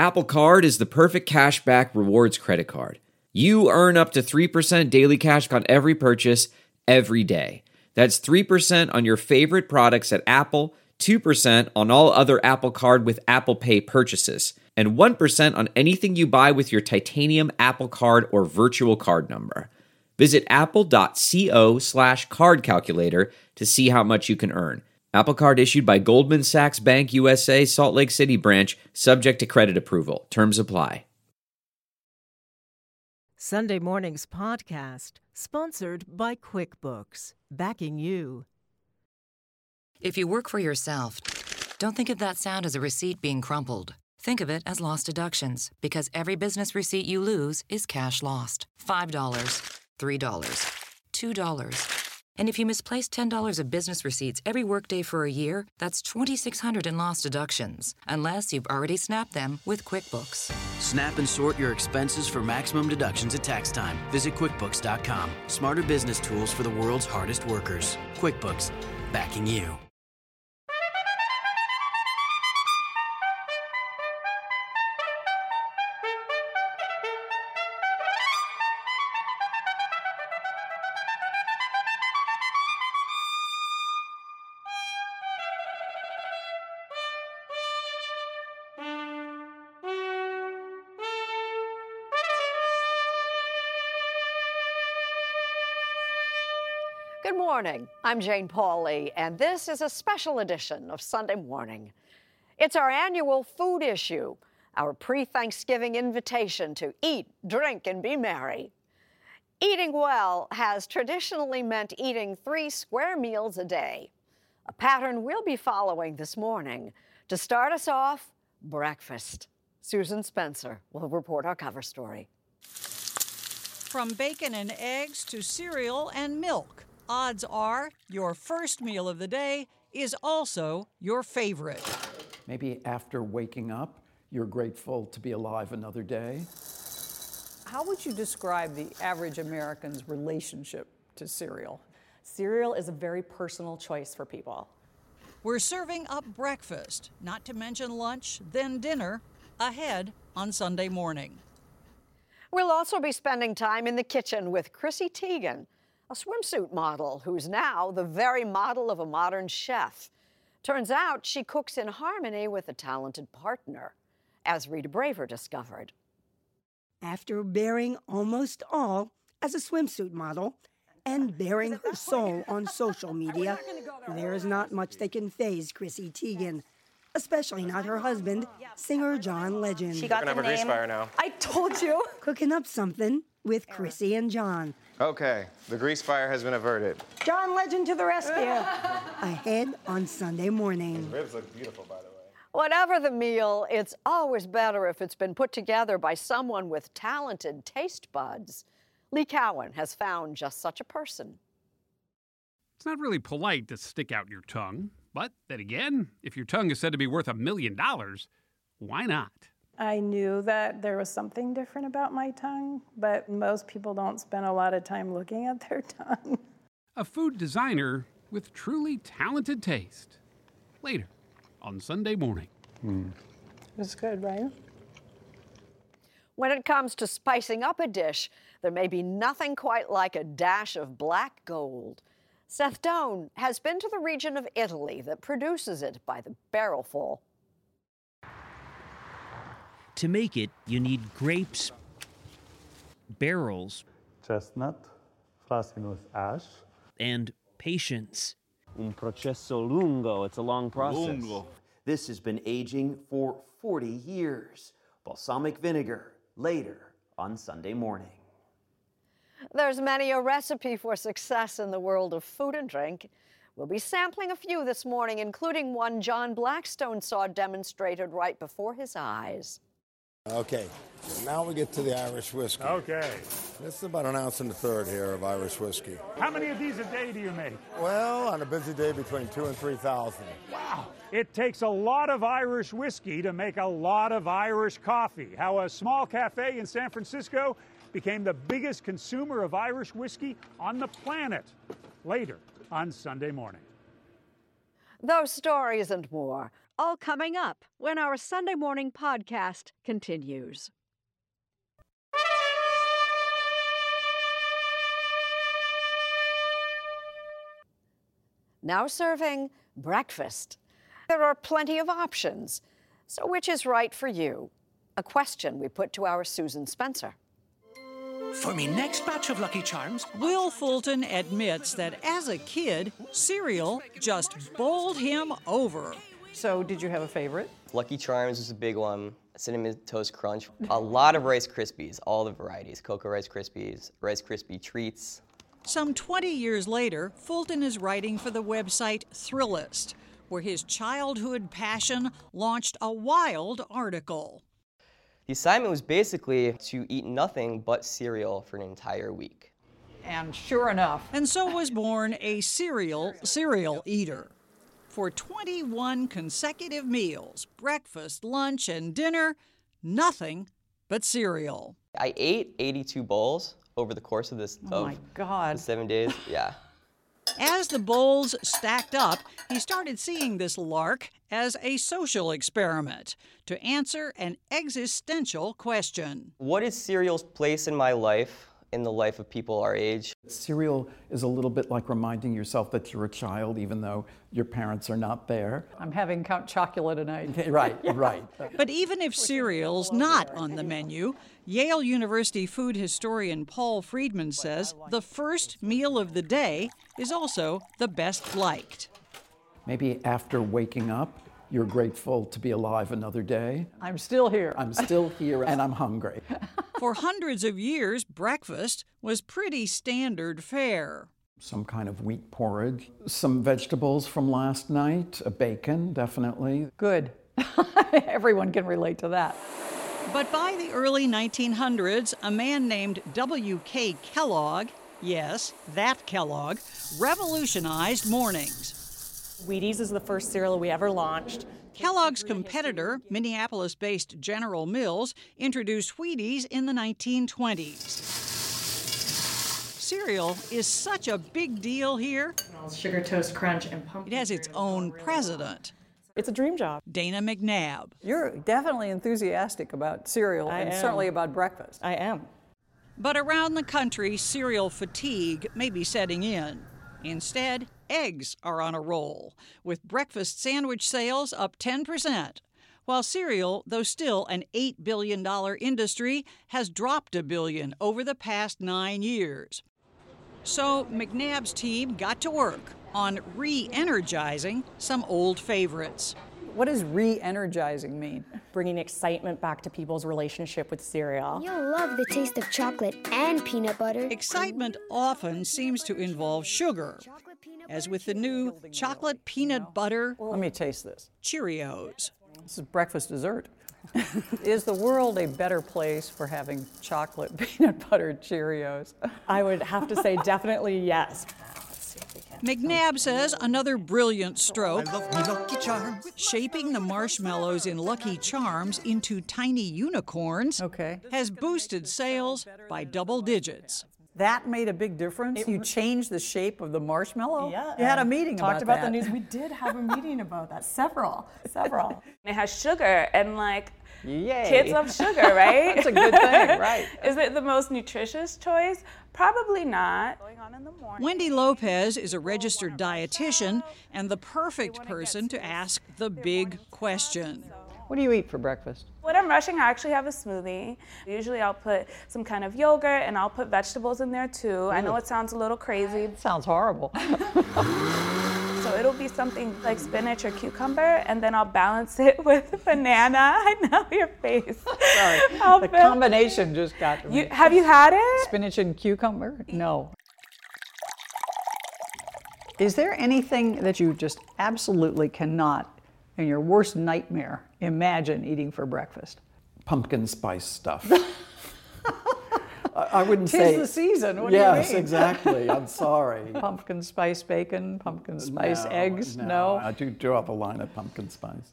Apple Card is the perfect cashback rewards credit card. You earn up to 3% daily cash on every purchase every day. That's 3% on your favorite products at Apple, 2% on all other Apple Card with Apple Pay purchases, and 1% on anything you buy with your titanium Apple Card or virtual card number. Visit apple.co/card calculator to see how much you can earn. Apple Card issued by Goldman Sachs Bank USA, Salt Lake City branch, subject to credit approval. Terms apply. Sunday Morning's podcast, sponsored by QuickBooks, backing you. If you work for yourself, don't think of that sound as a receipt being crumpled. Think of it as lost deductions, because every business receipt you lose is cash lost. $5, $3, $2. And if you misplace $10 of business receipts every workday for a year, that's $2,600 in lost deductions, unless you've already snapped them with QuickBooks. Snap and sort your expenses for maximum deductions at tax time. Visit QuickBooks.com. Smarter business tools for the world's hardest workers. QuickBooks, backing you. Good morning. I'm Jane Pauley, and this is a special edition of Sunday Morning. It's our annual food issue, our pre-Thanksgiving invitation to eat, drink, and be merry. Eating well has traditionally meant eating 3 square meals a day, a pattern we'll be following this morning. To start us off, breakfast. Susan Spencer will report our cover story. From bacon and eggs to cereal and milk, odds are your first meal of the day is also your favorite. Maybe after waking up, you're grateful to be alive another day. How would you describe the average American's relationship to cereal? Cereal is a very personal choice for people. We're serving up breakfast, not to mention lunch, then dinner, ahead on Sunday Morning. We'll also be spending time in the kitchen with Chrissy Teigen, a swimsuit model who's now the very model of a modern chef. Turns out she cooks in harmony with a talented partner, as Rita Braver discovered. After bearing almost all as a swimsuit model and bearing her soul on social media, there is not much that can faze Chrissy Teigen, especially not her husband, singer John Legend. She got the name. Grease fire now. I told you. Cooking up something with Chrissy and John. Okay, the grease fire has been averted. John Legend to the rescue. Ahead on Sunday Morning. His ribs look beautiful, by the way. Whatever the meal, it's always better if it's been put together by someone with talented taste buds. Lee Cowan has found just such a person. It's not really polite to stick out your tongue, but then again, if your tongue is said to be worth $1 million, why not? I knew that there was something different about my tongue, but most people don't spend a lot of time looking at their tongue. A food designer with truly talented taste. Later on Sunday Morning. It's good, right? When it comes to spicing up a dish, there may be nothing quite like a dash of black gold. Seth Doane has been to the region of Italy that produces it by the barrelful. To make it, you need grapes, barrels, chestnut, frosting with ash, and patience. Un processo lungo, it's a long process. Lungo. This has been aging for 40 years. Balsamic vinegar, later on Sunday Morning. There's many a recipe for success in the world of food and drink. We'll be sampling a few this morning, including one John Blackstone saw demonstrated right before his eyes. Okay, so now we get to the Irish whiskey. Okay. This is about 1.5 ounces here of Irish whiskey. How many of these a day do you make? Well, on a busy day, between 2,000 and 3,000. Wow. It takes a lot of Irish whiskey to make a lot of Irish coffee. How a small cafe in San Francisco became the biggest consumer of Irish whiskey on the planet. Later on Sunday Morning. Those stories and more, all coming up when our Sunday morning podcast continues. Now serving breakfast. There are plenty of options. So which is right for you? A question we put to our Susan Spencer. For me next batch of Lucky Charms... Will Fulton admits that as a kid, cereal just bowled him over. So did you have a favorite? Lucky Charms was a big one. Cinnamon Toast Crunch. A lot of Rice Krispies, all the varieties. Cocoa Rice Krispies, Rice Krispie Treats. Some 20 years later, Fulton is writing for the website Thrillist, where his childhood passion launched a wild article. The assignment was basically to eat nothing but cereal for an entire week. And sure enough. And so was born a cereal eater. For 21 consecutive meals, breakfast, lunch, and dinner, nothing but cereal. I ate 82 bowls over the course of the 7 days. Yeah. As the bowls stacked up, he started seeing this lark as a social experiment to answer an existential question. What is cereal's place in my life, in the life of people our age? Cereal is a little bit like reminding yourself that you're a child, even though your parents are not there. I'm having Count Chocula tonight. Right, yeah. Right. But even if cereal's not on the menu, Yale University food historian Paul Freedman says the first meal of the day is also the best liked. Maybe after waking up, you're grateful to be alive another day. I'm still here. I'm still here, and I'm hungry. For hundreds of years, breakfast was pretty standard fare. Some kind of wheat porridge, some vegetables from last night, a bacon, definitely. Good. Everyone can relate to that. But by the early 1900s, a man named W.K. Kellogg, yes, that Kellogg, revolutionized mornings. Wheaties is the first cereal we ever launched. Kellogg's competitor, Minneapolis-based General Mills, introduced Wheaties in the 1920s. Cereal is such a big deal here. Sugar Toast Crunch and pumpkin. It has its own president. It's a dream job. Dana McNabb. You're definitely enthusiastic about cereal and certainly about breakfast. I am. But around the country, cereal fatigue may be setting in. Instead, eggs are on a roll, with breakfast sandwich sales up 10%, while cereal, though still an $8 billion industry, has dropped $1 billion over the past 9 years. So McNabb's team got to work on re-energizing some old favorites. What does re-energizing mean? Bringing excitement back to people's relationship with cereal. You'll love the taste of chocolate and peanut butter. Excitement often seems to involve sugar, as with the new chocolate peanut butter... Let me taste this. Cheerios. This is breakfast dessert. Is the world a better place for having chocolate peanut butter Cheerios? I would have to say definitely yes. McNabb says another brilliant stroke, shaping the marshmallows in Lucky Charms into tiny unicorns, has boosted sales by double digits. That made a big difference? You changed the shape of the marshmallow? Yeah. You had a meeting about that. Talked about the news. We did have a meeting about that. Several. It has sugar and yay. Kids love sugar, right? That's a good thing, right. Is it the most nutritious choice? Probably not. Wendy Lopez is a registered dietitian and the perfect person to ask the big question. What do you eat for breakfast? When I'm rushing, I actually have a smoothie. Usually I'll put some kind of yogurt and I'll put vegetables in there too. Ooh. I know it sounds a little crazy. It sounds horrible. So it'll be something like spinach or cucumber, and then I'll balance it with banana. I know your face. Sorry, the combination just got to me. Have you had it? Spinach and cucumber? No. Is there anything that you just absolutely cannot, in your worst nightmare, imagine eating for breakfast? Pumpkin spice stuff. I wouldn't say. 'Tis the season, what do you mean? Yes, exactly, I'm sorry. Pumpkin spice bacon, pumpkin spice eggs, no? I do draw the line at pumpkin spice.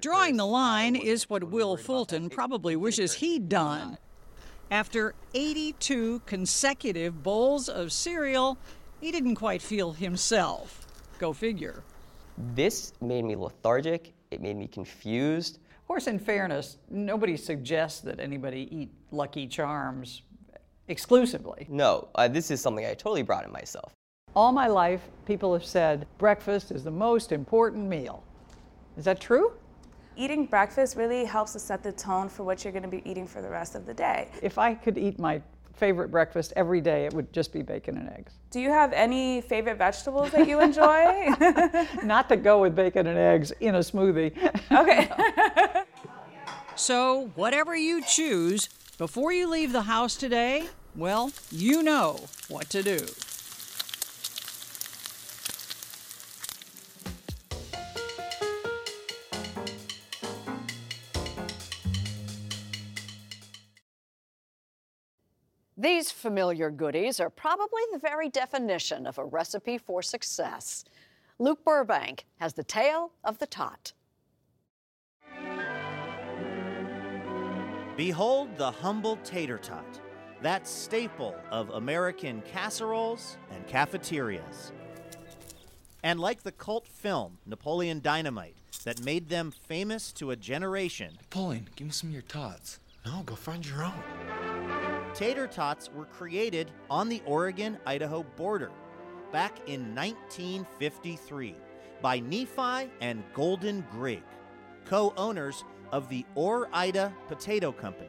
Drawing the line is what Will Fulton probably wishes he'd done. After 82 consecutive bowls of cereal, he didn't quite feel himself. Go figure. This made me lethargic It made me confused. Of course, in fairness, nobody suggests that anybody eat Lucky Charms exclusively. No, this is something I totally brought in myself. All my life, people have said breakfast is the most important meal. Is that true? Eating breakfast really helps to set the tone for what you're going to be eating for the rest of the day. If I could eat my favorite breakfast every day, it would just be bacon and eggs. Do you have any favorite vegetables that you enjoy? Not to go with bacon and eggs in a smoothie. Okay. No. So whatever you choose, before you leave the house today, well, you know what to do. These familiar goodies are probably the very definition of a recipe for success. Luke Burbank has the tale of the tot. Behold the humble tater tot, that staple of American casseroles and cafeterias. And like the cult film Napoleon Dynamite that made them famous to a generation. Napoleon, give me some of your tots. No, go find your own. Tater tots were created on the Oregon-Idaho border back in 1953 by Nephi and Golden Grigg, co-owners of the Ore-Ida Potato Company.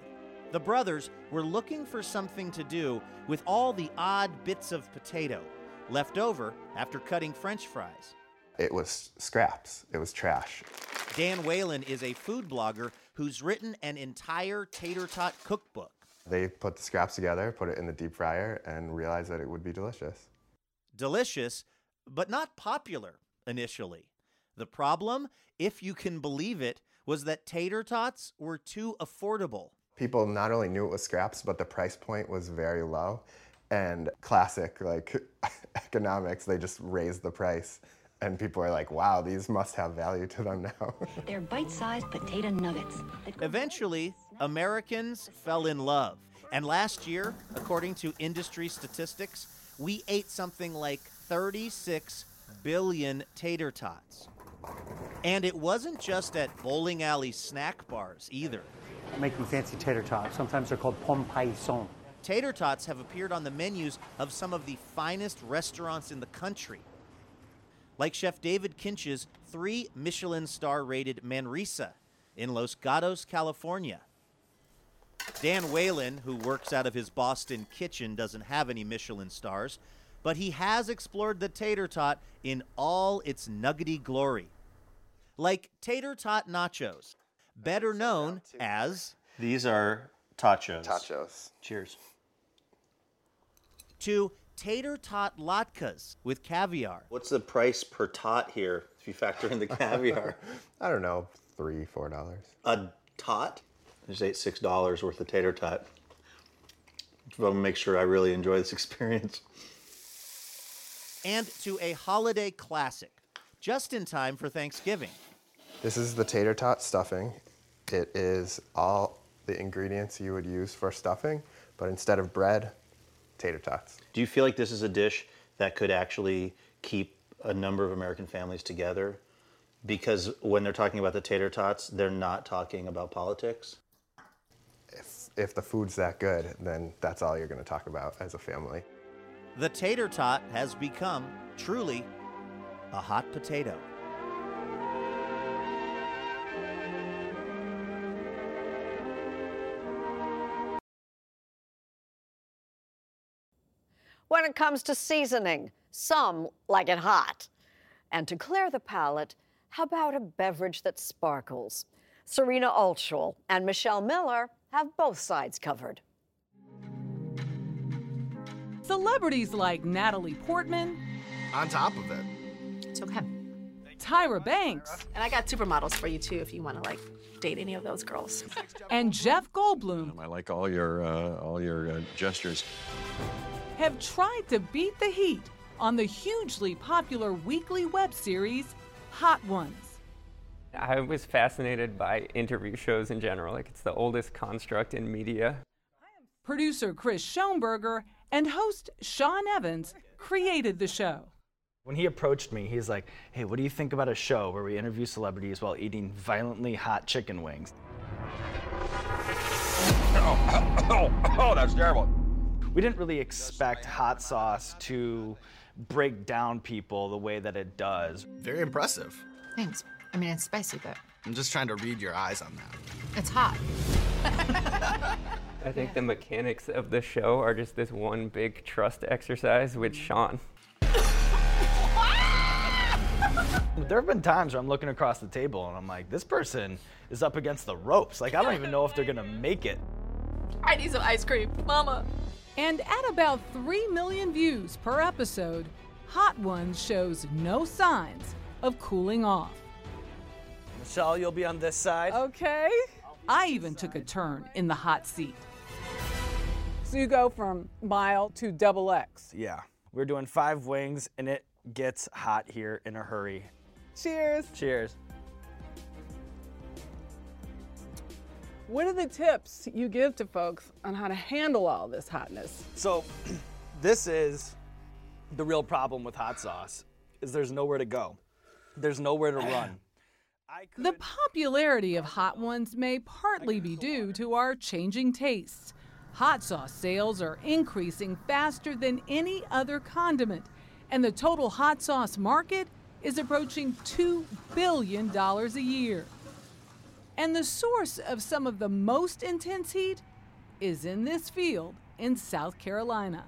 The brothers were looking for something to do with all the odd bits of potato left over after cutting French fries. It was scraps. It was trash. Dan Whalen is a food blogger who's written an entire tater tot cookbook. They put the scraps together, put it in the deep fryer, and realized that it would be delicious. Delicious, but not popular initially. The problem, if you can believe it, was that tater tots were too affordable. People not only knew it was scraps, but the price point was very low. And classic, like, economics, they just raised the price. And people are like, wow, these must have value to them now. They're bite-sized potato nuggets. Eventually, Americans fell in love. And last year, according to industry statistics, we ate something like 36 billion tater tots. And it wasn't just at bowling alley snack bars either. Make them fancy tater tots. Sometimes they're called pomme paisson. Tater tots have appeared on the menus of some of the finest restaurants in the country, like Chef David Kinch's 3 Michelin star-rated Manresa in Los Gatos, California. Dan Whalen, who works out of his Boston kitchen, doesn't have any Michelin stars, but he has explored the tater tot in all its nuggety glory, like tater tot nachos, better known as... These are tachos. Tachos. Cheers. To tater tot latkes with caviar. What's the price per tot here if you factor in the caviar? I don't know, $3-4. A tot? I just ate $6 worth of tater tot. I'm going to make sure I really enjoy this experience. And to a holiday classic, just in time for Thanksgiving. This is the tater tot stuffing. It is all the ingredients you would use for stuffing, but instead of bread, tater tots. Do you feel like this is a dish that could actually keep a number of American families together? Because when they're talking about the tater tots, they're not talking about politics? If the food's that good, then that's all you're going to talk about as a family. The tater tot has become, truly, a hot potato. When it comes to seasoning, some like it hot. And to clear the palate, how about a beverage that sparkles? Serena Altschul and Michelle Miller have both sides covered. Celebrities like Natalie Portman. On top of it. It's okay. Tyra Banks. And I got supermodels for you, too, if you want to, like, date any of those girls. And Jeff Goldblum. I like all your gestures. Have tried to beat the heat on the hugely popular weekly web series, Hot Ones. I was fascinated by interview shows in general. Like, it's the oldest construct in media. Producer Chris Schoenberger and host Sean Evans created the show. When he approached me, he's like, hey, what do you think about a show where we interview celebrities while eating violently hot chicken wings? Oh, that's terrible. We didn't really expect hot sauce to break down people the way that it does. Very impressive. Thanks. I mean, it's spicy, but... I'm just trying to read your eyes on that. It's hot. I think the mechanics of the show are just this one big trust exercise with Sean. There have been times where I'm looking across the table and I'm like, this person is up against the ropes. Like, I don't even know if they're gonna make it. I need some ice cream, mama. And at about 3 million views per episode, Hot Ones shows no signs of cooling off. Michelle, you'll be on this side. Okay. I even took a turn in the hot seat. So you go from mild to double X. Yeah. We're doing 5 wings, and it gets hot here in a hurry. Cheers. Cheers. What are the tips you give to folks on how to handle all this hotness? So this is the real problem with hot sauce, is there's nowhere to go. There's nowhere to run. The popularity of Hot Ones may partly be due to our changing tastes. Hot sauce sales are increasing faster than any other condiment, and the total hot sauce market is approaching $2 billion a year. And the source of some of the most intense heat is in this field in South Carolina.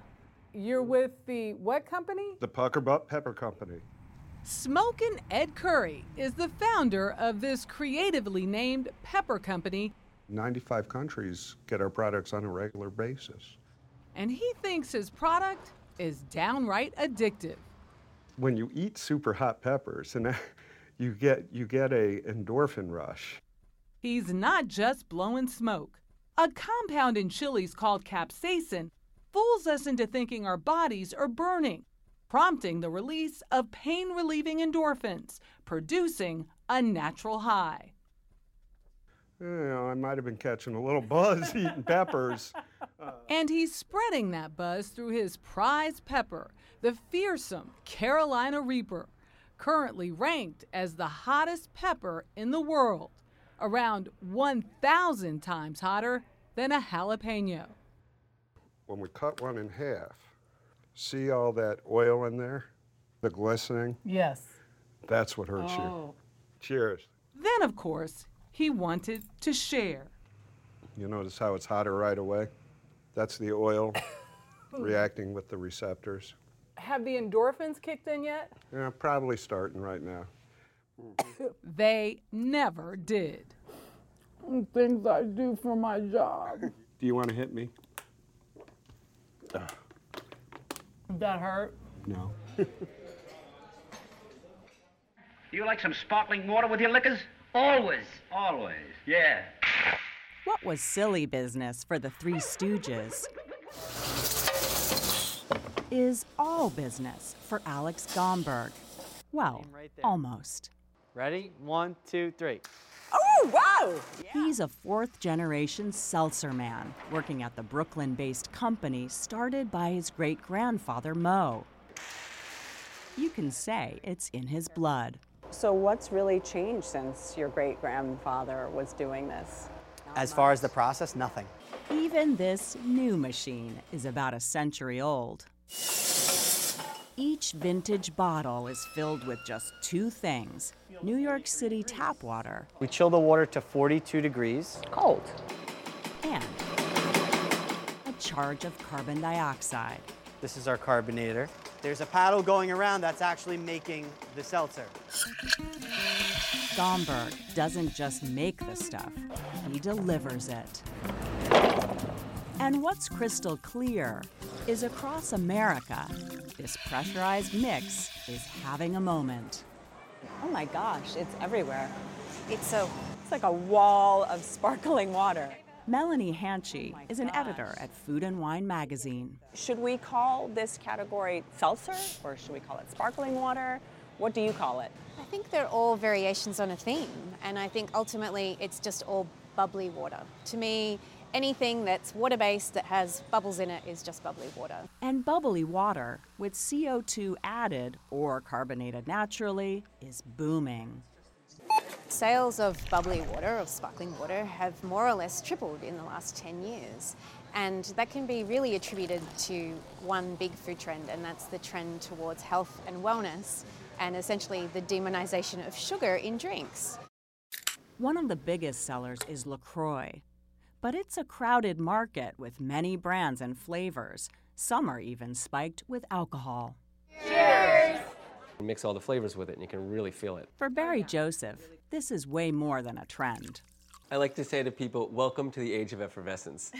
You're with the what company? The Pucker Butt Pepper Company. Smokin' Ed Curry is the founder of this creatively named pepper company. 95 countries get our products on a regular basis. And he thinks his product is downright addictive. When you eat super hot peppers, and you get a endorphin rush. He's not just blowing smoke. A compound in chilies called capsaicin fools us into thinking our bodies are burning, prompting the release of pain-relieving endorphins, producing a natural high. You know, I might have been catching a little buzz eating peppers. And he's spreading that buzz through his prize pepper, the fearsome Carolina Reaper, currently ranked as the hottest pepper in the world, around 1,000 times hotter than a jalapeno. When we cut one in half, see all that oil in there? The glistening? Yes. That's what hurts you. Cheers. Then, of course, he wanted to share. You notice how it's hotter right away? That's the oil reacting with the receptors. Have the endorphins kicked in yet? Yeah, probably starting right now. They never did. Things I do for my job. Do you want to hit me? Did that hurt? No. You like some sparkling water with your liquors? Always. Always. Yeah. What was silly business for the Three Stooges is all business for Alex Gomberg. Well, right almost. Ready? 1, 2, 3. Oh, wow! Yeah. He's a fourth-generation seltzer man, working at the Brooklyn-based company started by his great-grandfather, Mo. You can say it's in his blood. So what's really changed since your great-grandfather was doing this? As far as the process, nothing. Even this new machine is about a century old. Each vintage bottle is filled with just 2 things, New York City tap water. We chill the water to 42 degrees. Cold. And a charge of carbon dioxide. This is our carbonator. There's a paddle going around that's actually making the seltzer. Gomberg doesn't just make the stuff, he delivers it. And what's crystal clear is across America, this pressurized mix is having a moment. Oh my gosh, it's everywhere. It's like a wall of sparkling water. Melanie Hanchi is an editor at Food & Wine magazine. Should we call this category seltzer, or should we call it sparkling water? What do you call it? I think they're all variations on a theme, and I think ultimately it's just all bubbly water. To me, anything that's water-based that has bubbles in it is just bubbly water. And bubbly water, with CO2 added or carbonated naturally, is booming. Sales of bubbly water, or sparkling water, have more or less tripled in the last 10 years. And that can be really attributed to one big food trend, and that's the trend towards health and wellness, and essentially the demonization of sugar in drinks. One of the biggest sellers is LaCroix. But it's a crowded market with many brands and flavors. Some are even spiked with alcohol. Cheers! You mix all the flavors with it and you can really feel it. For Barry Joseph, this is way more than a trend. I like to say to people, welcome to the age of effervescence.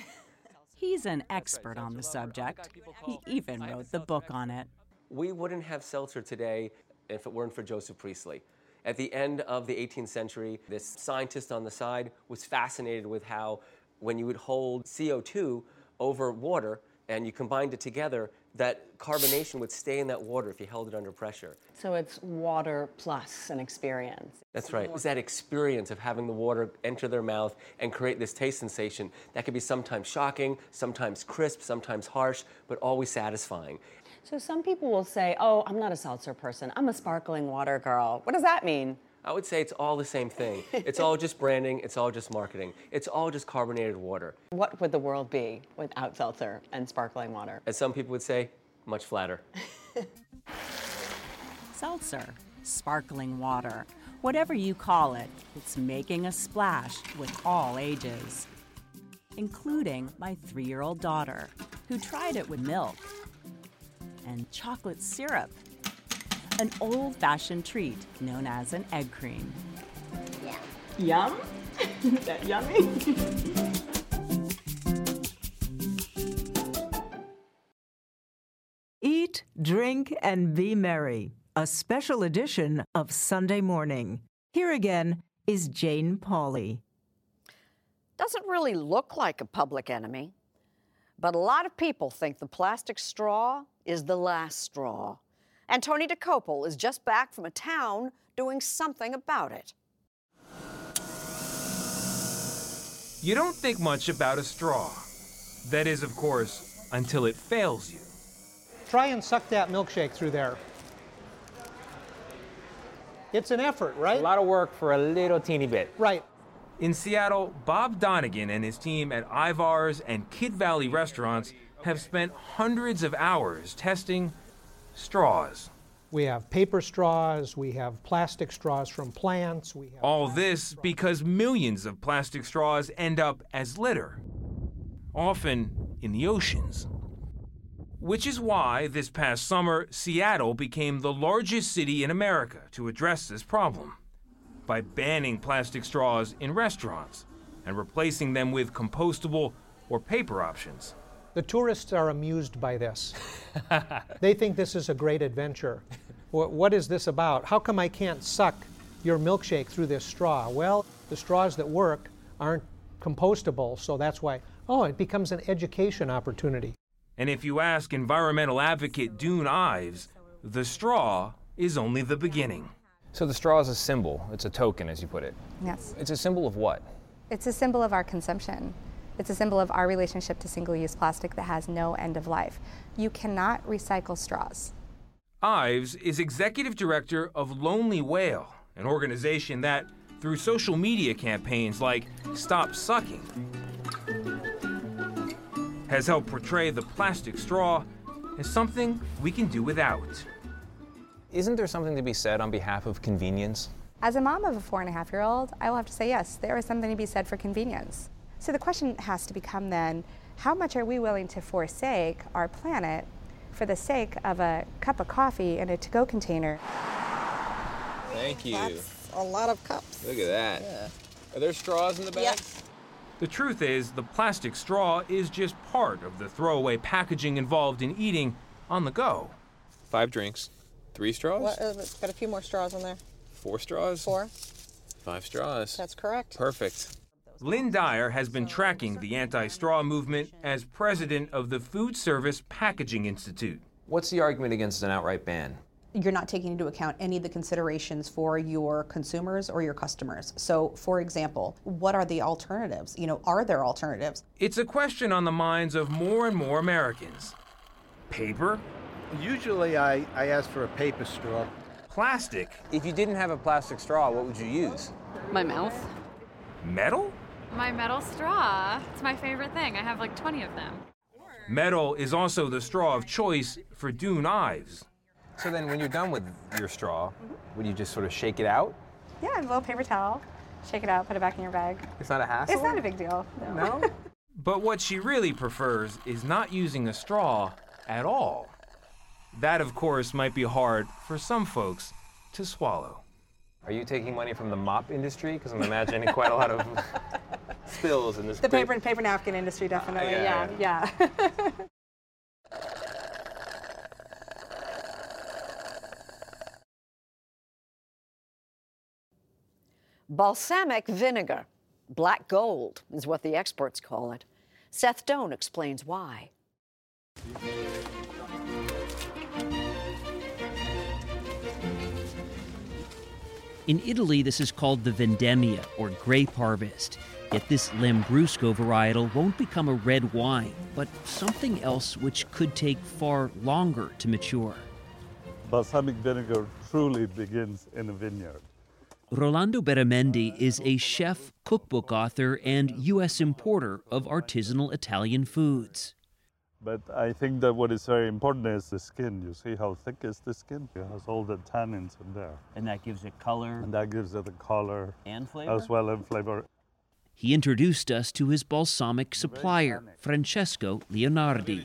He's an expert on the subject. He even wrote the book on it. We wouldn't have seltzer today if it weren't for Joseph Priestley. At the end of the 18th century, this scientist on the side was fascinated with how when you would hold CO2 over water and you combined it together, that carbonation would stay in that water if you held it under pressure. So it's water plus an experience. That's right. It's that experience of having the water enter their mouth and create this taste sensation that could be sometimes shocking, sometimes crisp, sometimes harsh, but always satisfying. So some people will say, oh, I'm not a seltzer person. I'm a sparkling water girl. What does that mean? I would say it's all the same thing. It's all just branding, it's all just marketing, it's all just carbonated water. What would the world be without seltzer and sparkling water? As some people would say, much flatter. Seltzer, sparkling water, whatever you call it, it's making a splash with all ages, including my 3-year-old daughter, who tried it with milk and chocolate syrup, an old-fashioned treat known as an egg cream. Yeah. Yum? Is that yummy? Eat, drink, and be merry. A special edition of Sunday Morning. Here again is Jane Pauley. Doesn't really look like a public enemy, but a lot of people think the plastic straw is the last straw. And Tony DeCopel is just back from a town doing something about it. You don't think much about a straw. That is, of course, until it fails you. Try and suck that milkshake through there. It's an effort, right? A lot of work for a little teeny bit. Right. In Seattle, Bob Donegan and his team at Ivar's and Kid Valley restaurants have spent hundreds of hours testing straws. We have paper straws, we have plastic straws from plants. We have all this because millions of plastic straws end up as litter, often in the oceans. Which is why this past summer, Seattle became the largest city in America to address this problem by banning plastic straws in restaurants and replacing them with compostable or paper options. The tourists are amused by this. They think this is a great adventure. What is this about? How come I can't suck your milkshake through this straw? Well, the straws that work aren't compostable, so that's why, it becomes an education opportunity. And if you ask environmental advocate Dune Ives, the straw is only the beginning. So the straw is a symbol. It's a token, as you put it. Yes. It's a symbol of what? It's a symbol of our consumption. It's a symbol of our relationship to single-use plastic that has no end of life. You cannot recycle straws. Ives is executive director of Lonely Whale, an organization that, through social media campaigns like Stop Sucking, has helped portray the plastic straw as something we can do without. Isn't there something to be said on behalf of convenience? As a mom of a 4.5-year-old, I will have to say yes, there is something to be said for convenience. So the question has to become then, how much are we willing to forsake our planet for the sake of a cup of coffee in a to-go container? Thank you. That's a lot of cups. Look at that. Yeah. Are there straws in the bag? Yes. The truth is, the plastic straw is just part of the throwaway packaging involved in eating on the go. 5 drinks, 3 straws? Well, it's got a few more straws in there. 4 straws? 4. 5 straws. That's correct. Perfect. Lynn Dyer has been tracking the anti-straw movement as president of the Food Service Packaging Institute. What's the argument against an outright ban? you're not taking into account any of the considerations for your consumers or your customers. So, for example, what are the alternatives? You know, are there alternatives? It's a question on the minds of more and more Americans. Paper? Usually I ask for a paper straw. Plastic? If you didn't have a plastic straw, what would you use? My mouth. Metal? My metal straw. It's my favorite thing. I have like 20 of them. Metal is also the straw of choice for Dune Ives. So then when you're done with your straw, would you just sort of shake it out? Yeah, a little paper towel. Shake it out, put it back in your bag. It's not a hassle? It's not a big deal. No? But what she really prefers is not using a straw at all. That, of course, might be hard for some folks to swallow. Are you taking money from the mop industry? Because I'm imagining quite a lot of spills in this. The paper napkin industry, definitely. Yeah. Balsamic vinegar, black gold, is what the experts call it. Seth Doane explains why. In Italy, this is called the vendemmia, or grape harvest. Yet this Lambrusco varietal won't become a red wine, but something else which could take far longer to mature. Balsamic vinegar truly begins in a vineyard. Rolando Beramendi is a chef, cookbook author, and U.S. importer of artisanal Italian foods. But I think that what is very important is the skin. You see how thick is the skin? It has all the tannins in there. And that gives it color. And that gives it the color. And flavor? As well as flavor. He introduced us to his balsamic supplier, Francesco Leonardi.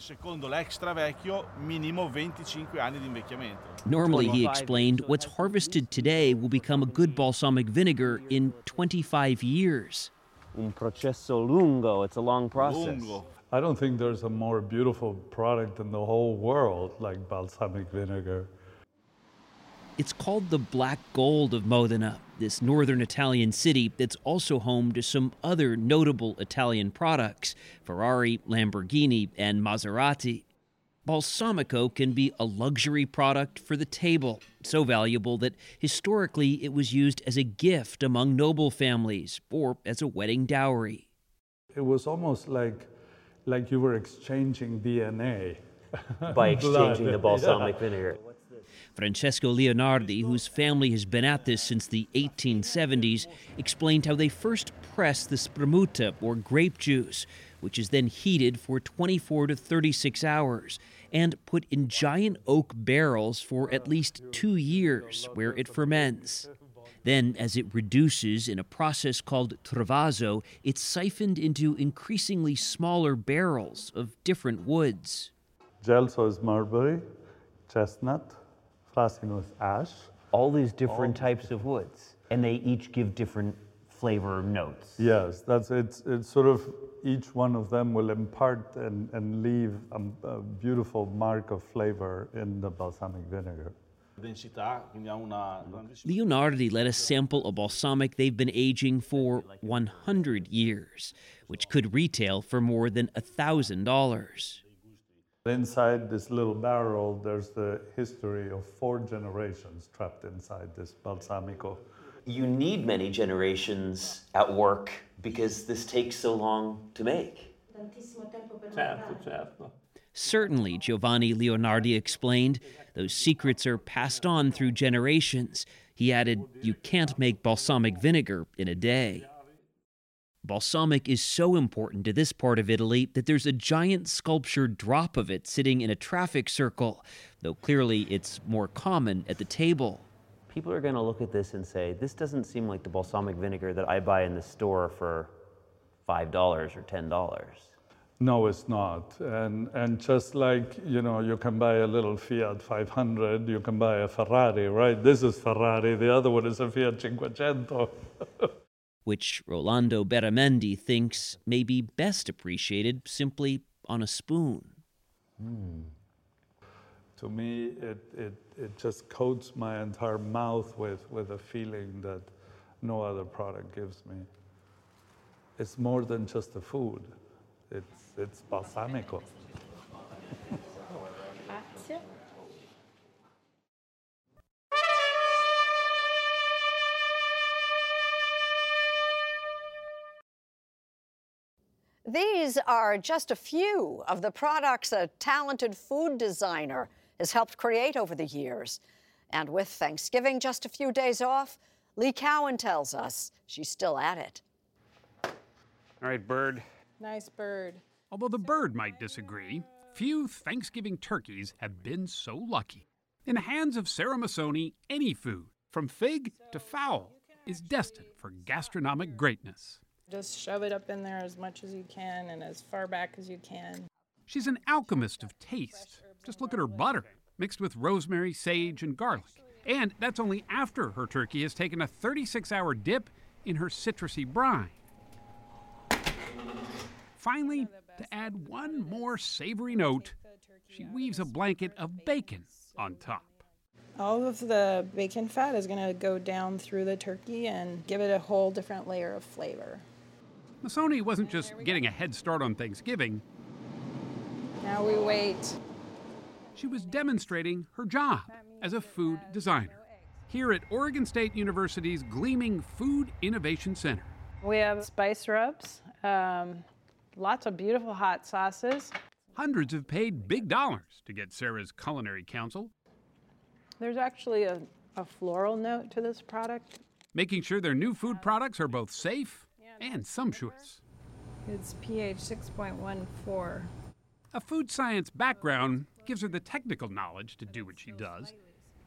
Normally, he explained, what's harvested today will become a good balsamic vinegar in 25 years. Un processo lungo, it's a long process. I don't think there's a more beautiful product in the whole world like balsamic vinegar. It's called the Black Gold of Modena, this northern Italian city that's also home to some other notable Italian products, Ferrari, Lamborghini, and Maserati. Balsamico can be a luxury product for the table, so valuable that historically it was used as a gift among noble families or as a wedding dowry. It was almost like you were exchanging DNA. By exchanging the balsamic vinegar. Francesco Leonardi, whose family has been at this since the 1870s, explained how they first pressed the spremuta, or grape juice, which is then heated for 24 to 36 hours and put in giant oak barrels for at least 2 years, where it ferments. Then, as it reduces in a process called travaso, it's siphoned into increasingly smaller barrels of different woods. Gelso is mulberry, chestnut, frassino is ash. All these different types of woods, and they each give different flavor notes. Yes, it's sort of each one of them will impart and leave a beautiful mark of flavor in the balsamic vinegar. Leonardi let us sample a balsamic they've been aging for 100 years, which could retail for more than $1,000. Inside this little barrel, there's the history of 4 generations trapped inside this balsamico. You need many generations at work because this takes so long to make. Certainly, Giovanni Leonardi explained, those secrets are passed on through generations. He added, you can't make balsamic vinegar in a day. Balsamic is so important to this part of Italy that there's a giant sculptured drop of it sitting in a traffic circle, though clearly it's more common at the table. People are going to look at this and say, this doesn't seem like the balsamic vinegar that I buy in the store for $5 or $10. No, it's not. And just like, you know, you can buy a little Fiat 500, you can buy a Ferrari, right? This is Ferrari, the other one is a Fiat 500. Which Rolando Beramendi thinks may be best appreciated simply on a spoon. To me, it just coats my entire mouth with a feeling that no other product gives me. It's more than just the food. It's balsamico. These are just a few of the products a talented food designer has helped create over the years. And with Thanksgiving just a few days off, Lee Cowan tells us she's still at it. All right, bird. Nice bird. Although the bird might disagree, few Thanksgiving turkeys have been so lucky. In the hands of Sarah Massoni, any food, from fig to fowl, is destined for gastronomic greatness. Just shove it up in there as much as you can and as far back as you can. She's an alchemist of taste. Just look at her butter, mixed with rosemary, sage, and garlic. And that's only after her turkey has taken a 36-hour dip in her citrusy brine. Finally, to add one more savory note, she weaves a blanket of bacon on top. All of the bacon fat is going to go down through the turkey and give it a whole different layer of flavor. Massoni wasn't just getting a head start on Thanksgiving. Now we wait. She was demonstrating her job as a food designer here at Oregon State University's gleaming Food Innovation Center. We have spice rubs, lots of beautiful hot sauces. Hundreds have paid big dollars to get Sarah's culinary counsel. There's actually a floral note to this product. Making sure their new food products are both safe and sumptuous. It's pH 6.14. A food science background gives her the technical knowledge to do what she does,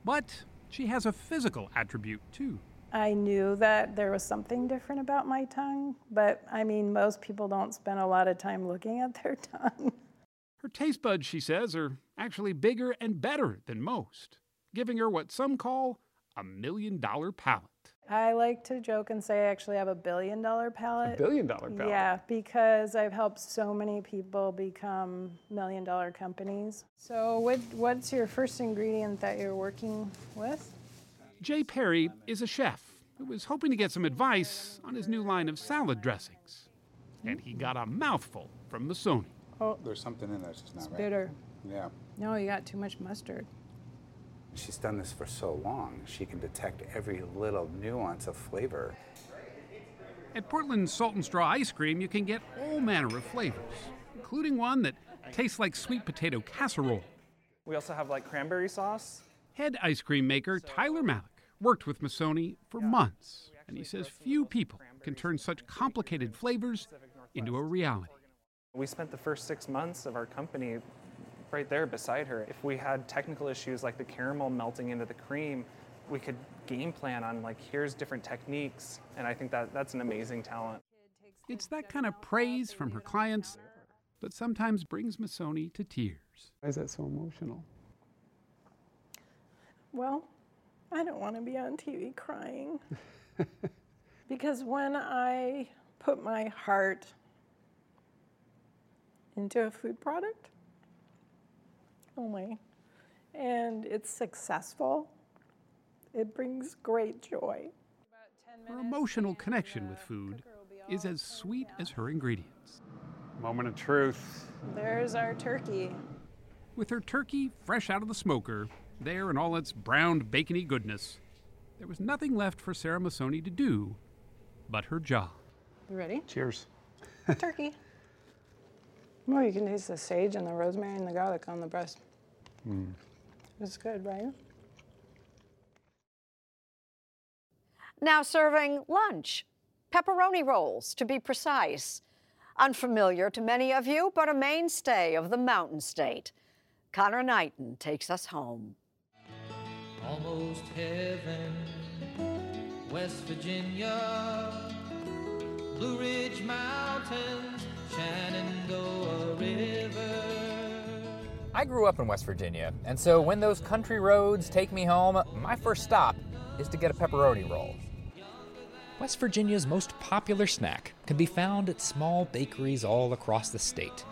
but she has a physical attribute too. I knew that there was something different about my tongue, but I mean, most people don't spend a lot of time looking at their tongue. Her taste buds, she says, are actually bigger and better than most, giving her what some call a $1 million palate. I like to joke and say I actually have a $1 billion palate. $1 billion palate? Yeah, because I've helped so many people become $1 million companies. So what's your first ingredient that you're working with? Jay Perry is a chef who was hoping to get some advice on his new line of salad dressings. And he got a mouthful from Massoni. Oh, there's something in there that's just not right. It's bitter. Yeah. No, you got too much mustard. She's done this for so long, she can detect every little nuance of flavor. At Portland's Salt and Straw Ice Cream, you can get all manner of flavors, including one that tastes like sweet potato casserole. We also have like cranberry sauce. Head ice cream maker Tyler Malik worked with Massoni for months, and he says few people can turn such complicated flavors into a reality. We spent the first 6 months of our company right there beside her. If we had technical issues like the caramel melting into the cream, we could game plan on like, here's different techniques, and I think that's an amazing talent. It's that kind of praise from her clients that sometimes brings Massoni to tears. Why is that so emotional? Well, I don't want to be on TV crying. Because when I put my heart into a food product, and it's successful, it brings great joy. Her emotional connection with food is as sweet as her ingredients. Moment of truth. There's our turkey. With her turkey fresh out of the smoker, there in all its browned, bacony goodness, there was nothing left for Sarah Massoni to do but her job. You ready? Cheers. Turkey. Well, you can taste the sage and the rosemary and the garlic on the breast. Mm. It's good, right? Now serving lunch, pepperoni rolls, to be precise. Unfamiliar to many of you, but a mainstay of the Mountain State. Connor Knighton takes us home. Almost heaven, West Virginia, Blue Ridge Mountains, Shenandoah River. I grew up in West Virginia, and so when those country roads take me home, my first stop is to get a pepperoni roll. West Virginia's most popular snack can be found at small bakeries all across the state.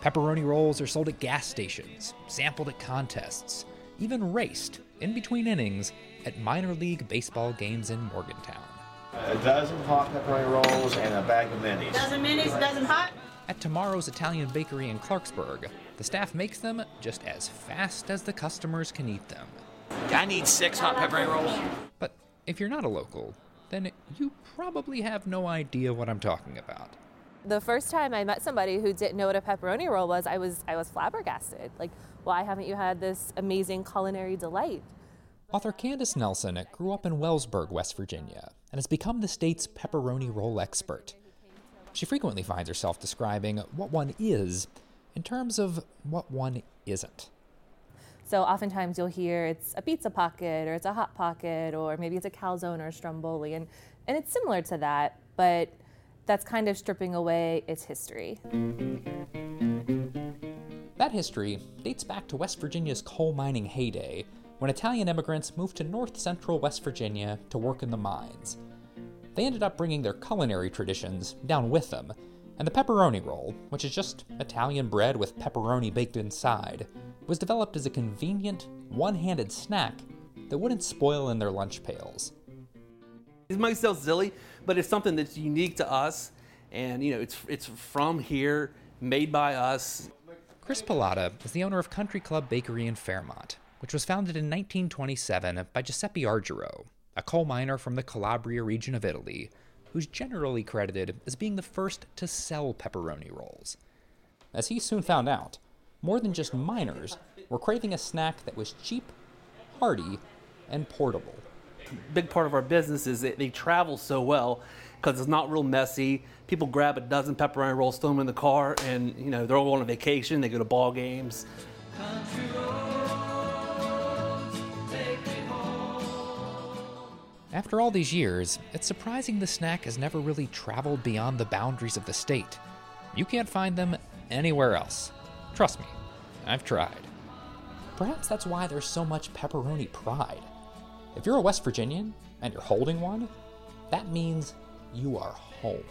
Pepperoni rolls are sold at gas stations, sampled at contests, even raced in between innings at minor league baseball games in Morgantown. A dozen hot pepperoni rolls and a bag of minis. Dozen minis, a dozen hot. At Tomorrow's Italian Bakery in Clarksburg, the staff makes them just as fast as the customers can eat them. I need 6 hot pepperoni rolls. But if you're not a local, then you probably have no idea what I'm talking about. The first time I met somebody who didn't know what a pepperoni roll was, I was flabbergasted. Like, why haven't you had this amazing culinary delight? Author Candace Nelson grew up in Wellsburg, West Virginia, and has become the state's pepperoni roll expert. She frequently finds herself describing what one is in terms of what one isn't. So oftentimes you'll hear it's a pizza pocket, or it's a hot pocket, or maybe it's a calzone or stromboli, and it's similar to that, but that's kind of stripping away its history. That history dates back to West Virginia's coal mining heyday, when Italian immigrants moved to north-central West Virginia to work in the mines. They ended up bringing their culinary traditions down with them, and the pepperoni roll, which is just Italian bread with pepperoni baked inside, was developed as a convenient, one-handed snack that wouldn't spoil in their lunch pails. It might sound silly, but it's something that's unique to us, and you know, it's from here, made by us. Chris Pallotta is the owner of Country Club Bakery in Fairmont, which was founded in 1927 by Giuseppe Argiro, a coal miner from the Calabria region of Italy, who's generally credited as being the first to sell pepperoni rolls. As he soon found out, more than just miners were craving a snack that was cheap, hearty, and portable. A big part of our business is that they travel so well because it's not real messy. People grab a dozen pepperoni rolls, throw them in the car, and you know, they're all on a vacation, they go to ball games. After all these years, it's surprising the snack has never really traveled beyond the boundaries of the state. You can't find them anywhere else. Trust me, I've tried. Perhaps that's why there's so much pepperoni pride. If you're a West Virginian and you're holding one, that means you are home.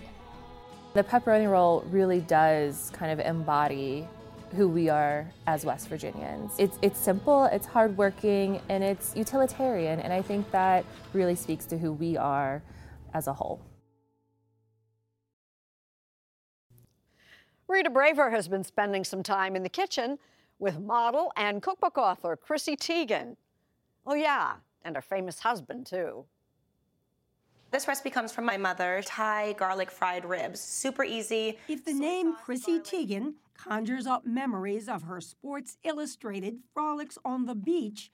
The pepperoni roll really does kind of embody who we are as West Virginians. It's simple, it's hardworking, and it's utilitarian, and I think that really speaks to who we are as a whole. Rita Braver has been spending some time in the kitchen with model and cookbook author Chrissy Teigen. Oh yeah, and her famous husband too. This recipe comes from my mother, Thai garlic fried ribs, super easy. If the name Chrissy Teigen conjures up memories of her Sports Illustrated frolics on the beach,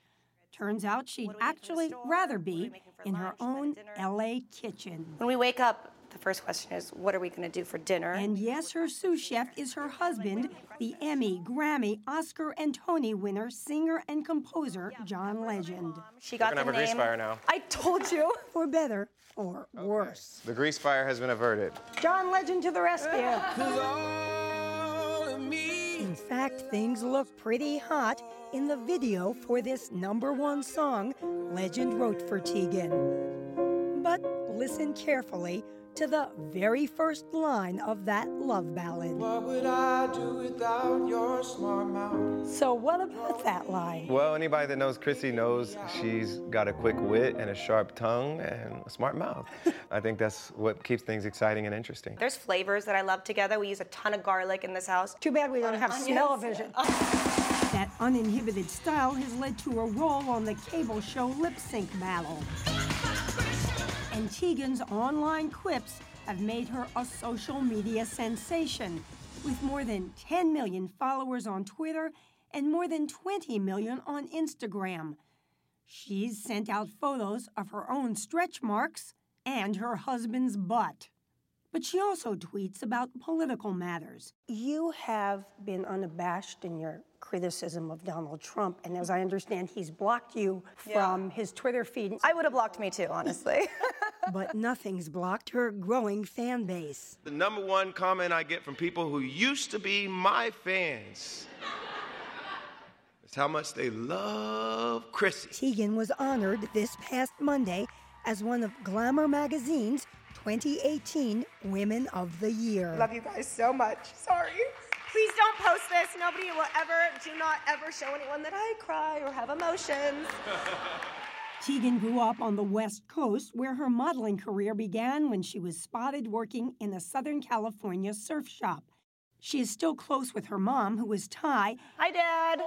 turns out she'd actually rather be in her own LA kitchen. When we wake up, the first question is, what are we going to do for dinner? And yes, her sous chef is her husband, the Emmy, Grammy, Oscar, and Tony winner, singer, and composer John Legend. She got the name. We're going to have a grease fire now. I told you. For better or worse. The grease fire has been averted. John Legend to the rescue. In fact, things look pretty hot in the video for this #1 song Legend wrote for Teigen. But listen carefully to the very first line of that love ballad. What would I do without your smart mouth? So what about that line? Well, anybody that knows Chrissy knows she's got a quick wit and a sharp tongue and a smart mouth. I think that's what keeps things exciting and interesting. There's flavors that I love together. We use a ton of garlic in this house. Too bad we don't have smell-o-vision. That uninhibited style has led to a role on the cable show Lip Sync Battle. And Teigen's online quips have made her a social media sensation, with more than 10 million followers on Twitter and more than 20 million on Instagram. She's sent out photos of her own stretch marks and her husband's butt. But she also tweets about political matters. You have been unabashed in your criticism of Donald Trump, and as I understand, he's blocked you from his Twitter feed. I would have blocked me too, honestly. But nothing's blocked her growing fan base. The #1 comment I get from people who used to be my fans is how much they love Chrissy. Teigen was honored this past Monday as one of Glamour Magazine's 2018 Women of the Year. Love you guys so much. Sorry. Please don't post this. Nobody will ever, do not ever show anyone that I cry or have emotions. Teigen grew up on the West Coast, where her modeling career began when she was spotted working in a Southern California surf shop. She is still close with her mom, who is Thai. Hi, Dad.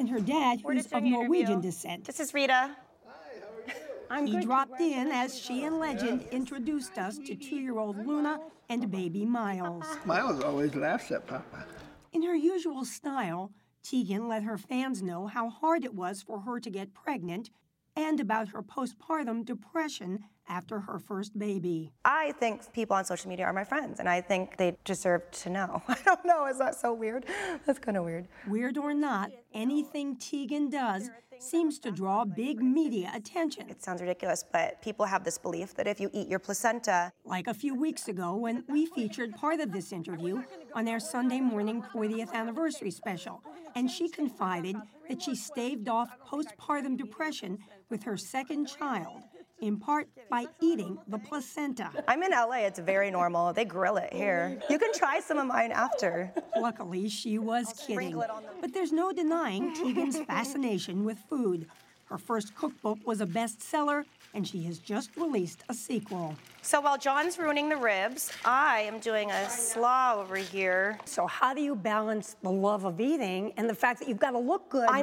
And her dad, who's of Norwegian descent. This is Rita. Hi, how are you? He dropped in as she and Legend introduced us to 2-year-old Luna and baby Miles. Miles always laughs at Papa. In her usual style, Teigen let her fans know how hard it was for her to get pregnant and about her postpartum depression after her first baby. I think people on social media are my friends, and I think they deserve to know. I don't know, is that so weird? That's kind of weird. Weird or not, anything Teigen does seems to draw big media attention. It sounds ridiculous, but people have this belief that if you eat your placenta... Like a few weeks ago when we featured part of this interview on their Sunday morning 40th anniversary special, and she confided that she staved off postpartum depression with her second child, in part by eating the placenta. I'm in LA, it's very normal. They grill it here. You can try some of mine after. Luckily, she was kidding. But there's no denying Teigen's fascination with food. Her first cookbook was a bestseller, and she has just released a sequel. So while John's ruining the ribs, I am doing a slaw over here. So how do you balance the love of eating and the fact that you've got to look good at the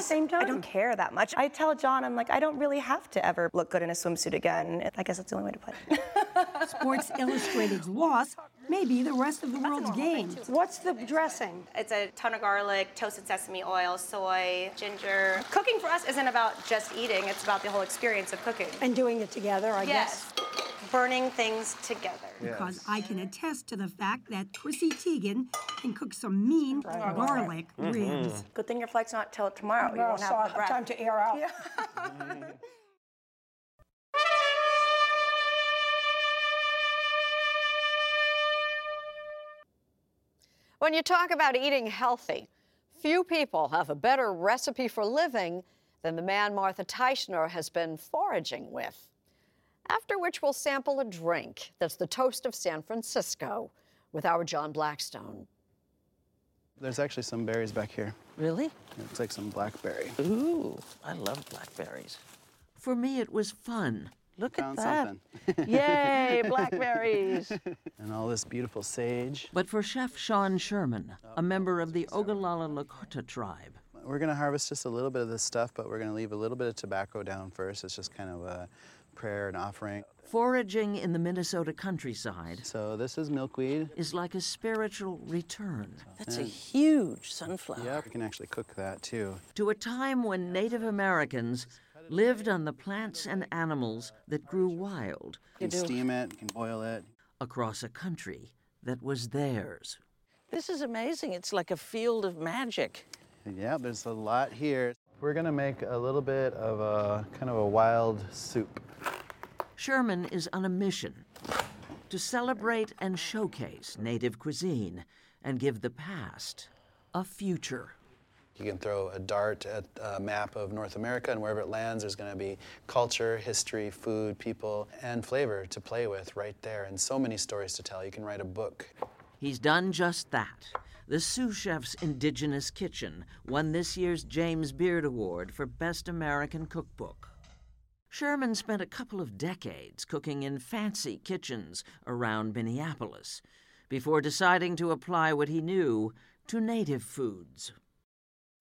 same time? I don't care that much. I tell John, I'm like, I don't really have to ever look good in a swimsuit again. I guess that's the only way to put it. Sports Illustrated's loss may be the rest of the world's game. What's the dressing? It's a ton of garlic, toasted sesame oil, soy, ginger. Cooking for us isn't about just eating, it's about the whole experience of cooking. And doing it together, I guess. Burning things together. Yes. Because I can attest to the fact that Chrissy Teigen can cook some mean garlic ribs. Mm-hmm. Good thing your flight's not till tomorrow. You won't have the time to air out. Yeah. When you talk about eating healthy, few people have a better recipe for living than the man Martha Teichner has been foraging with. After which we'll sample a drink that's the toast of San Francisco with our John Blackstone. There's actually some berries back here. Really? It's like some blackberry. Ooh, I love blackberries. For me, it was fun. Look at that. Something. Yay, blackberries. And all this beautiful sage. But for Chef Sean Sherman, a member of the Ogallala Lakota tribe. We're gonna harvest just a little bit of this stuff, but we're gonna leave a little bit of tobacco down first. It's just kind of a prayer and offering. Foraging in the Minnesota countryside. So this is milkweed. Is like a spiritual return. That's a huge sunflower. Yeah, we can actually cook that too. To a time when Native Americans lived on the plants and animals that grew wild. You can steam it, you can boil it. Across a country that was theirs. This is amazing. It's like a field of magic. Yeah, there's a lot here. We're gonna make a little bit of a kind of a wild soup. Sherman is on a mission to celebrate and showcase native cuisine and give the past a future. You can throw a dart at a map of North America, and wherever it lands, there's going to be culture, history, food, people, and flavor to play with right there, and so many stories to tell. You can write a book. He's done just that. The sous chef's Indigenous Kitchen won this year's James Beard Award for Best American Cookbook. Sherman spent a couple of decades cooking in fancy kitchens around Minneapolis before deciding to apply what he knew to native foods.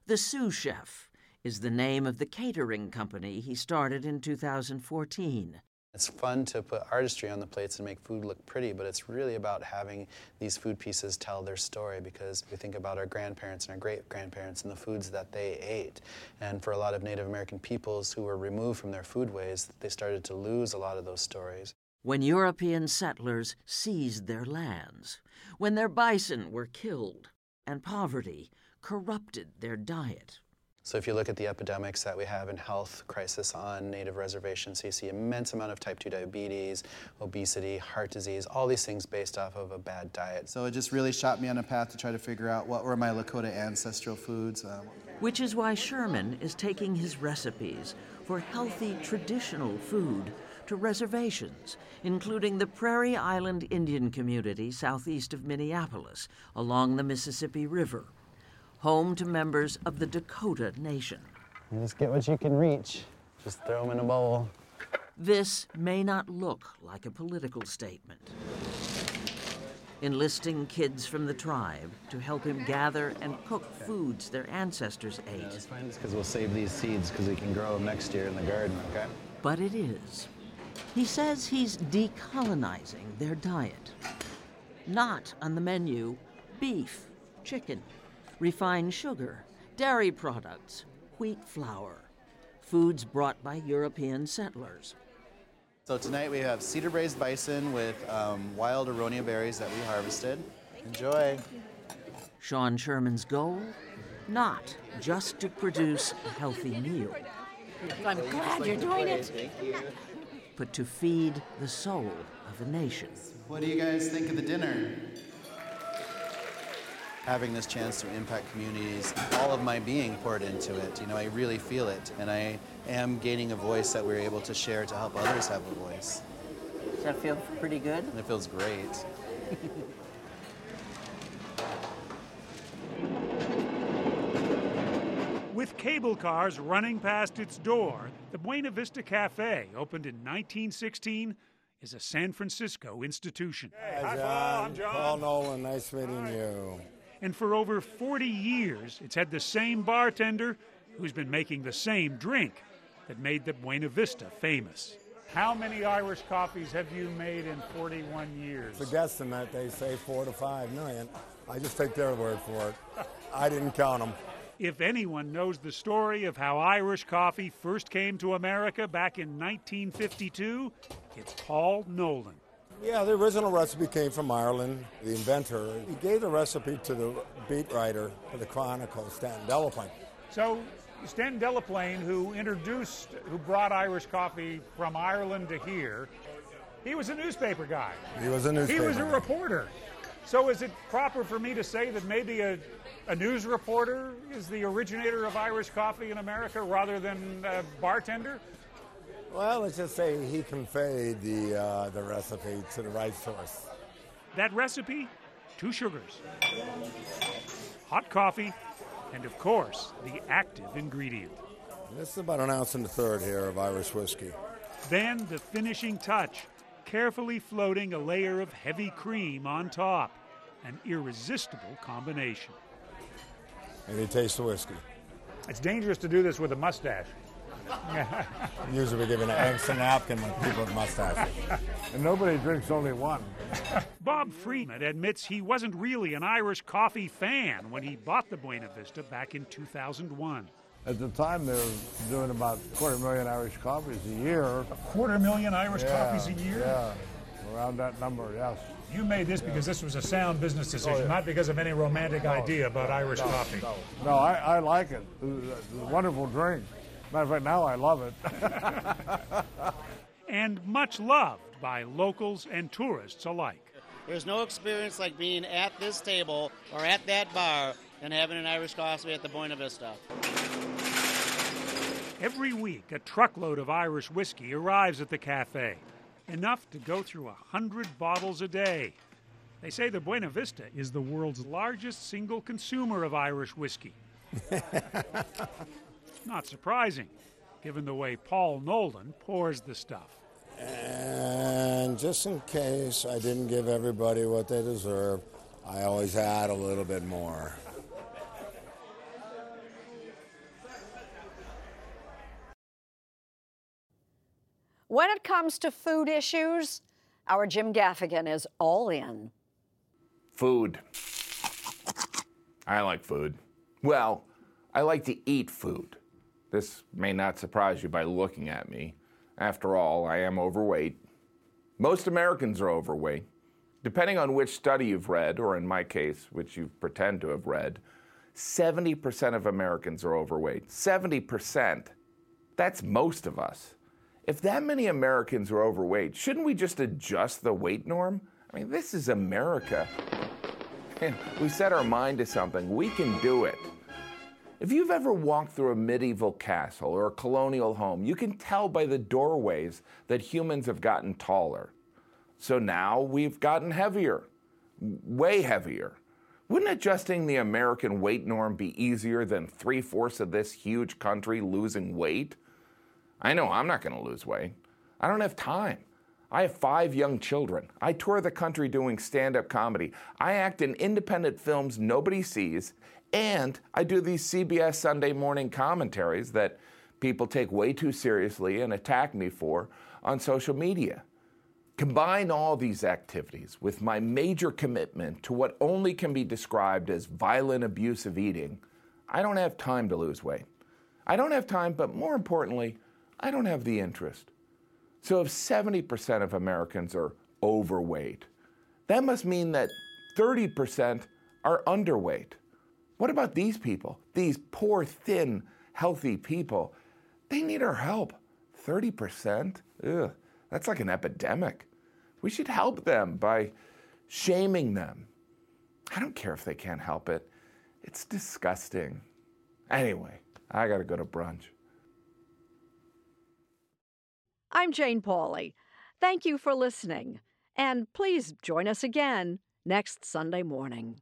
The Sous Chef is the name of the catering company he started in 2014. It's fun to put artistry on the plates and make food look pretty, but it's really about having these food pieces tell their story, because we think about our grandparents and our great-grandparents and the foods that they ate. And for a lot of Native American peoples who were removed from their foodways, they started to lose a lot of those stories. When European settlers seized their lands, when their bison were killed, and poverty corrupted their diet. So if you look at the epidemics that we have in health crisis on Native reservations, so you see immense amount of type 2 diabetes, obesity, heart disease, all these things based off of a bad diet. So it just really shot me on a path to try to figure out what were my Lakota ancestral foods. Which is why Sherman is taking his recipes for healthy traditional food to reservations, including the Prairie Island Indian community southeast of Minneapolis along the Mississippi River, home to members of the Dakota Nation. You just get what you can reach. Just throw them in a bowl. This may not look like a political statement. Enlisting kids from the tribe to help him gather and cook foods their ancestors ate. Yeah, that's fine, because we'll save these seeds because we can grow them next year in the garden, okay? but it is. He says he's decolonizing their diet. Not on the menu, beef, chicken, refined sugar, dairy products, wheat flour, foods brought by European settlers. So tonight we have cedar braised bison with wild aronia berries that we harvested. Enjoy. Sean Sherman's goal, not just to produce a healthy meal. I'm glad you're doing it. Thank you. But to feed the soul of a nation. What do you guys think of the dinner? Having this chance to impact communities, all of my being poured into it. You know, I really feel it, and I am gaining a voice that we're able to share to help others have a voice. Does that feel pretty good? It feels great. With cable cars running past its door, the Buena Vista Cafe, opened in 1916, is a San Francisco institution. Hey, hi, Paul. I'm John. Paul Nolan. Nice meeting you. And for over 40 years, it's had the same bartender who's been making the same drink that made the Buena Vista famous. How many Irish coffees have you made in 41 years? Suggesting that they say 4 to 5 million. I just take their word for it. I didn't count them. If anyone knows the story of how Irish coffee first came to America back in 1952, it's Paul Nolan. Yeah, the original recipe came from Ireland. The inventor, he gave the recipe to the beat writer for the Chronicle, Stanton Delaplane. So Stanton Delaplane, who brought Irish coffee from Ireland to here, he was a newspaper guy. He was a reporter. So is it proper for me to say that maybe a news reporter is the originator of Irish coffee in America rather than a bartender? Well, let's just say he conveyed the recipe to the right source. That recipe, 2 sugars, hot coffee, and of course, the active ingredient. This is about 1 1/3 ounces here of Irish whiskey. Then the finishing touch, carefully floating a layer of heavy cream on top, an irresistible combination. And you taste the whiskey. It's dangerous to do this with a mustache. Usually we give an extra napkin with people with mustaches. And nobody drinks only one. Bob Freedman admits he wasn't really an Irish coffee fan when he bought the Buena Vista back in 2001. At the time, they were doing about 250,000 Irish coffees a year. 250,000 Irish coffees a year? Yeah, around that number, yes. You made this because this was a sound business decision, not because of any romantic idea about Irish coffee. No, I like it. It's a wonderful drink. Matter of fact, now I love it. And much loved by locals and tourists alike. There's no experience like being at this table or at that bar and having an Irish coffee at the Buena Vista. Every week, a truckload of Irish whiskey arrives at the cafe, enough to go through 100 bottles a day. They say the Buena Vista is the world's largest single consumer of Irish whiskey. Not surprising, given the way Paul Nolan pours the stuff. And just in case I didn't give everybody what they deserve, I always add a little bit more. When it comes to food issues, our Jim Gaffigan is all in. Food. I like food. Well, I like to eat food. This may not surprise you by looking at me. After all, I am overweight. Most Americans are overweight. Depending on which study you've read, or in my case, which you pretend to have read, 70% of Americans are overweight. 70%. That's most of us. If that many Americans are overweight, shouldn't we just adjust the weight norm? I mean, this is America. We set our mind to something. We can do it. If you've ever walked through a medieval castle or a colonial home, you can tell by the doorways that humans have gotten taller. So now we've gotten heavier, way heavier. Wouldn't adjusting the American weight norm be easier than 3/4 of this huge country losing weight? I know I'm not going to lose weight. I don't have time. I have 5 young children. I tour the country doing stand-up comedy. I act in independent films nobody sees, and I do these CBS Sunday morning commentaries that people take way too seriously and attack me for on social media. Combine all these activities with my major commitment to what only can be described as violent, abusive eating, I don't have time to lose weight. I don't have time, but more importantly, I don't have the interest. So if 70% of Americans are overweight, that must mean that 30% are underweight. What about these people? These poor, thin, healthy people. They need our help. 30%? Ugh. That's like an epidemic. We should help them by shaming them. I don't care if they can't help it. It's disgusting. Anyway, I gotta go to brunch. I'm Jane Pauley. Thank you for listening. And please join us again next Sunday morning.